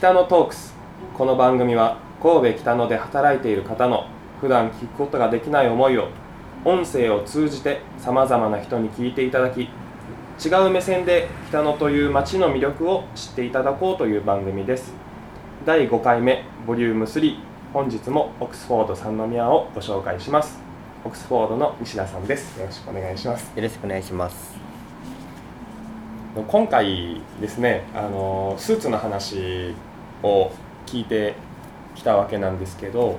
北野トークス。この番組は神戸北野で働いている方の普段聞くことができない思いを音声を通じてさまざまな人に聞いていただき、違う目線で北野という街の魅力を知っていただこうという番組です。第5回目ボリューム3、本日もオックスフォード三宮をご紹介します。オックスフォードの西田さんです。よろしくお願いします。よろしくお願いします。今回ですね、スーツの話を聞いてきたわけなんですけど、はい、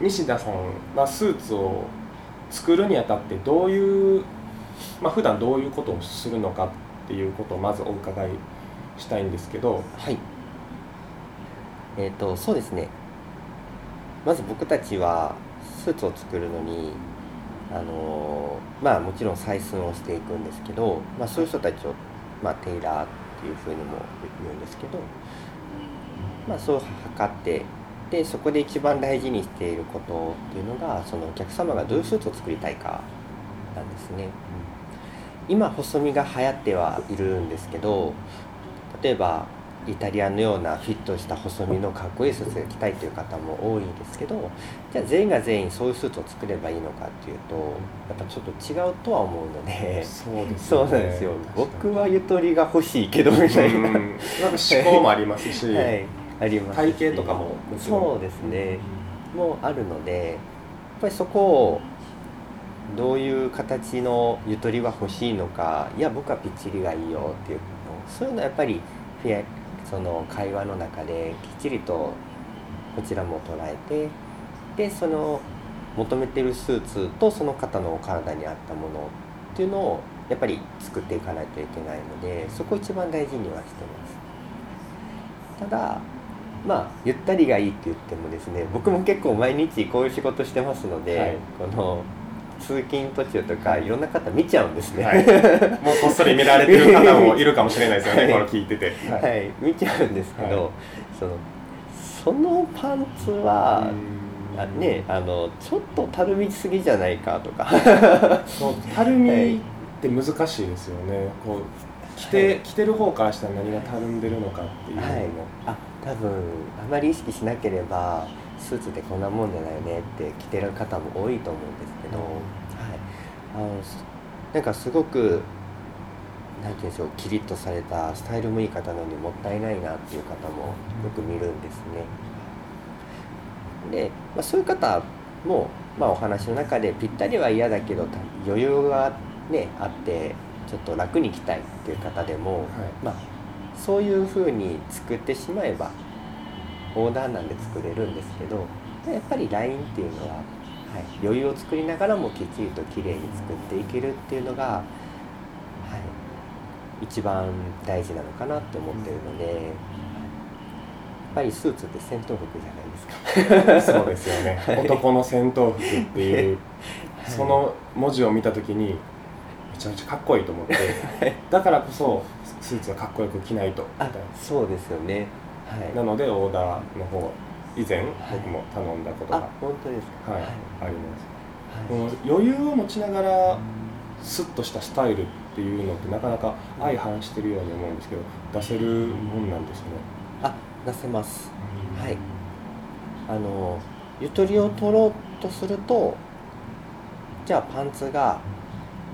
西田さんはスーツを作るにあたってどういう、普段どういうことをするのかっていうことをまずお伺いしたいんですけど、はい、そうですね、まず僕たちはスーツを作るのにもちろん採寸をしていくんですけど、そういう人たちを、テイラーっていうふうにも言うんですけど、そう測って、でそこで一番大事にしていることっていうのが、そのお客様がどういうスーツを作りたいかなんですね。今細身が流行ってはいるんですけど、例えばイタリアのようなフィットした細身のかっこいいスーツが着たいという方も多いんですけど、じゃあ全員が全員そういうスーツを作ればいいのかっていうと、やっぱちょっと違うとは思うので、そうなんですよ。僕はゆとりが欲しいけどみたいな、思考もありますし、はい、ありますし、体型とかもそうですね、もうあるので、やっぱりそこをどういう形のゆとりは欲しいのか、いや僕はぴっちりがいいよっていうの、そういうのはやっぱりその会話の中できっちりとこちらも捉えて、でその求めてるスーツとその方のお体に合ったものっていうのをやっぱり作っていかないといけないので、そこを一番大事にはしてます。ただゆったりがいいって言ってもですね、僕も結構毎日こういう仕事してますので、はい、この通勤途中とかいろんな方見ちゃうんですね、はい、もうこっそり見られてる方もいるかもしれないですよね、はい、これ聞いてて、はいはい、見ちゃうんですけど、はい、そのパンツはね、ちょっとたるみすぎじゃないかとかそう、たるみって難しいですよね、こう着てる方からしたら何がたるんでるのかっていうのも、はい、多分あまり意識しなければスーツってこんなもんじゃないよねって着てる方も多いと思うんですけど、なんかすごくなんていうんでしょう、キリッとされたスタイルもいい方なのにもったいないなっていう方もよく見るんですね。で、そういう方も、お話の中でぴったりは嫌だけど余裕が、あってちょっと楽に着たいっていう方でも、はい、そういう風に作ってしまえばオーダーなんで作れるんですけど、やっぱりラインっていうのは、余裕を作りながらもきっちりときれいに作っていけるっていうのが、一番大事なのかなと思ってるので、やっぱりスーツって戦闘服じゃないですかそうですよね、はい、男の戦闘服っていうその文字を見た時にめちゃめちゃかっこいいと思って、だからこそスーツはかっこよく着ないとみたいな。そうですよね。はい、なのでオーダーの方以前僕も頼んだことが、本当ですか、はい、あります、余裕を持ちながらスッとしたスタイルっていうのってなかなか相反してるように思うんですけど、出せるもんなんですね。出せます、はい、ゆとりを取ろうとすると、じゃあパンツが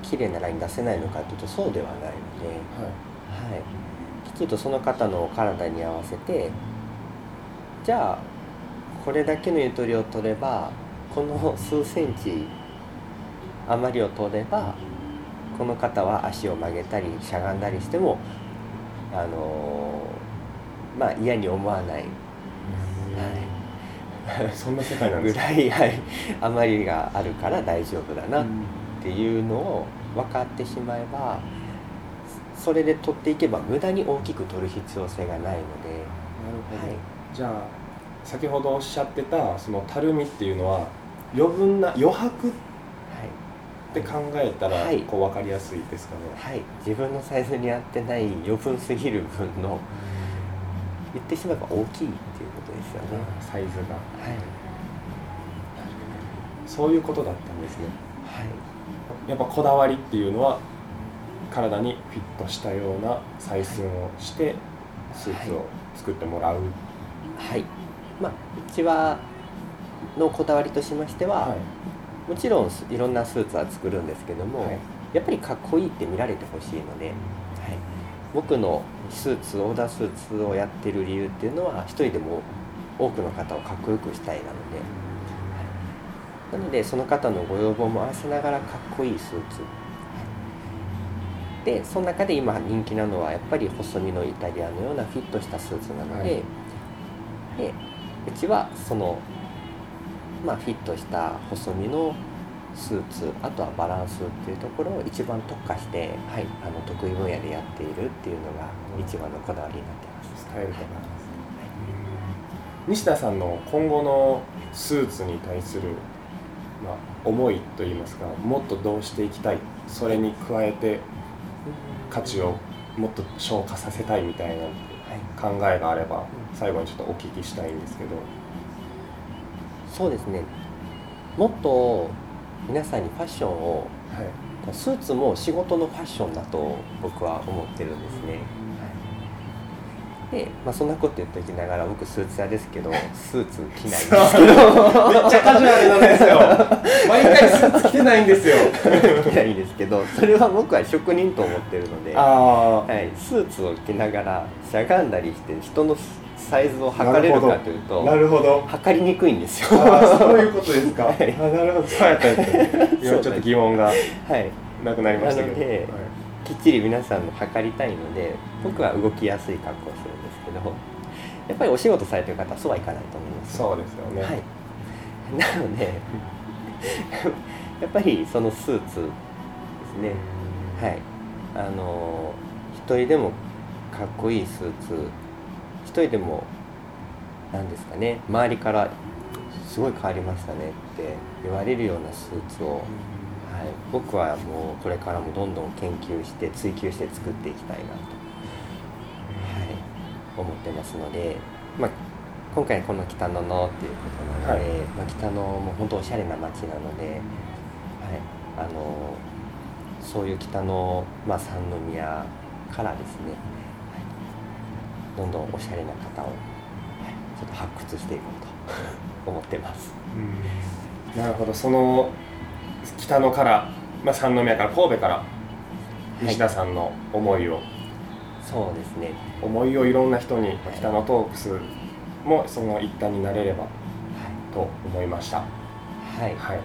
綺麗なライン出せないのかというとそうではないので、きちんとその方の体に合わせて、じゃあこれだけのゆとりを取れば、この数センチ余りを取ればこの方は足を曲げたりしゃがんだりしても嫌に思わない、そんな世界なんですぐらい、余りがあるから大丈夫だなっていうのを分かってしまえば、それで取っていけば無駄に大きく取る必要性がないので。なるほど、じゃあ先ほどおっしゃってたそのたるみっていうのは余分な余白って考えたらこう分かりやすいですかね。自分のサイズに合ってない余分すぎる分の、言ってしまえば大きいっていうことですよね、サイズが。そういうことだったんですね、やっぱこだわりっていうのは体にフィットしたような採寸をして、スーツを作ってもらう。はい、まあ、うちはのこだわりとしましては、はい、もちろんいろんなスーツは作るんですけども、はい、やっぱりかっこいいって見られてほしいので、はい、僕のスーツオーダースーツをやってる理由っていうのは一人でも多くの方をかっこよくしたいなので、はい、なのでその方のご要望も合わせながらかっこいいスーツで、その中で今人気なのはやっぱり細身のイタリアのようなフィットしたスーツなので、はい、でうちはその、まあ、フィットした細身のスーツ、あとはバランスっていうところを一番特化して、はい、得意分野でやっているっていうのが一番のこだわりになっています。スタイルとバランス、はい、西田さんの今後のスーツに対する、まあ、思いといいますか、もっとどうしていきたい、それに加えて価値をもっと昇華させたいみたいな考えがあれば、はい、最後にちょっとお聞きしたいんですけど。そうですね、もっと皆さんにファッションを、はい、スーツも仕事のファッションだと僕は思ってるんですね、はい、で、まあ、そんなこと言っておきながら僕スーツ屋ですけどスーツ着ないんですけどめっちゃカジュアルなんですよ毎回スーツ着てないんですよ着ないんですけど、それは僕は職人と思ってるので、あ、はい、スーツを着ながらしゃがんだりして人のサイズを測れるかというと、なるほど、測りにくいんですよ。あ、そういうことですか。はい、あ、なるほど、そうやったんですね。今ちょっと疑問がなくなりましたけど、はい、なので、はい、きっちり皆さんの測りたいので、僕は動きやすい格好をするんですけど、やっぱりお仕事されてる方はそうはいかないと思います。そうですよね。はい、なのでやっぱりそのスーツですね。はい、一人でもかっこいいスーツ。一人でも何ですかね、周りからすごい変わりましたねって言われるようなスーツを、はい、僕はもうこれからもどんどん研究して追求して作っていきたいなと、はい、思ってますので、まあ、今回この北野のっていうことなので、はい、まあ、北野も本当おしゃれな街なので、はい、そういう北野、まあ、三宮からですね、どんどんおしゃれな方をちょっと発掘していこうと思ってます、うん、なるほど。その北野から、まあ、三宮から神戸から西田さんの思いを、はい、そうですね、思いをいろんな人に、はい、北野トークスもその一端になれれば、はい、と思いました。はい、はい、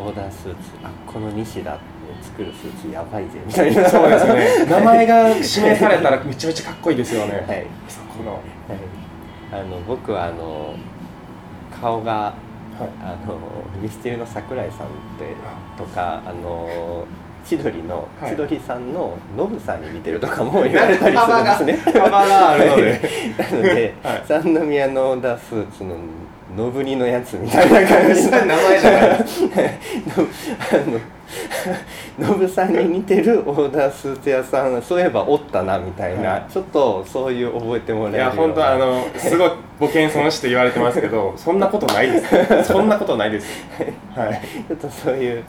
オーダースーツ、あ、この西田作るスーツやばいぜみたいな。そうですね、名前が指名されたらめちゃめちゃかっこいいですよね。はい、そこの、はい、僕は顔が、はい、ミスチルの桜井さんとか千鳥の、はい、千鳥さんのノブさんに似てるとかも言われたりするんですね。幅があるのでなので、はい、三宮のオーダースーツのノブリのやつみたいな感じの名前じゃないですノブさんに似てるオーダースーツ屋さん、そういえばおったなみたいな、はい、ちょっとそういう覚えてもらえるような。いや本当すごいボケン損して言われてますけどそんなことないですそんなことないです、はい、ちょっとそういう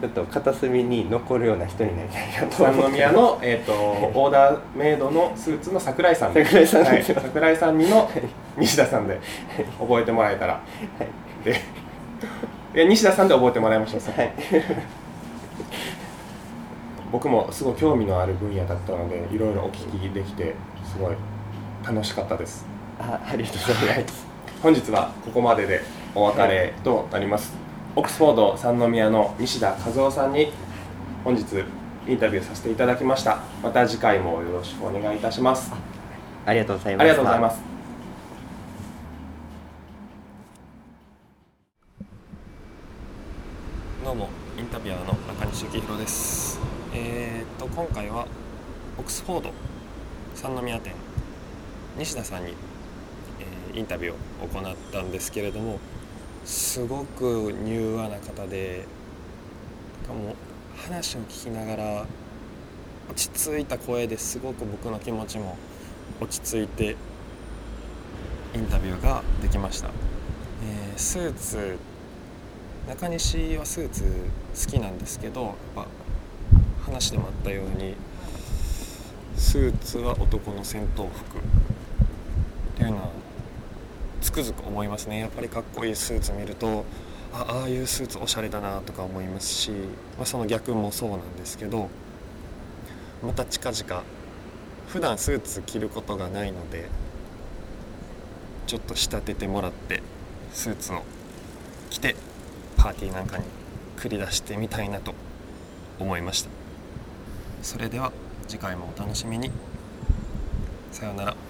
ちょっと片隅に残るような人になりたいなと思います。三宮の、オーダーメイドのスーツの桜井さんで、はい、桜井さんにの西田さんで覚えてもらえたら、はい、で西田さんで覚えてもらいましょう、はい、僕もすごい興味のある分野だったのでいろいろお聞きできてすごい楽しかったです。 ありがとうございます。本日はここまででお別れとなります、はい。オックスフォード三宮の西田和夫さんに本日インタビューさせていただきました。また次回もよろしくお願いいたします。ありがとうございました。ありがとうございます。どうも、インタビュアーの中西幸宏です。今回はオックスフォード三宮店西田さんに、インタビューを行ったんですけれども、すごく柔和な方で、もう話を聞きながら落ち着いた声ですごく僕の気持ちも落ち着いてインタビューができました。スーツ、中西はスーツ好きなんですけど、やっぱ話でもあったようにスーツは男の戦闘服っていうのはつくづく思いますね。やっぱりかっこいいスーツ見ると、ああいうスーツおしゃれだなとか思いますし、その逆もそうなんですけど、また近々普段スーツ着ることがないのでちょっと仕立ててもらってスーツを着てパーティーなんかに繰り出してみたいなと思いました。それでは次回もお楽しみに。さようなら。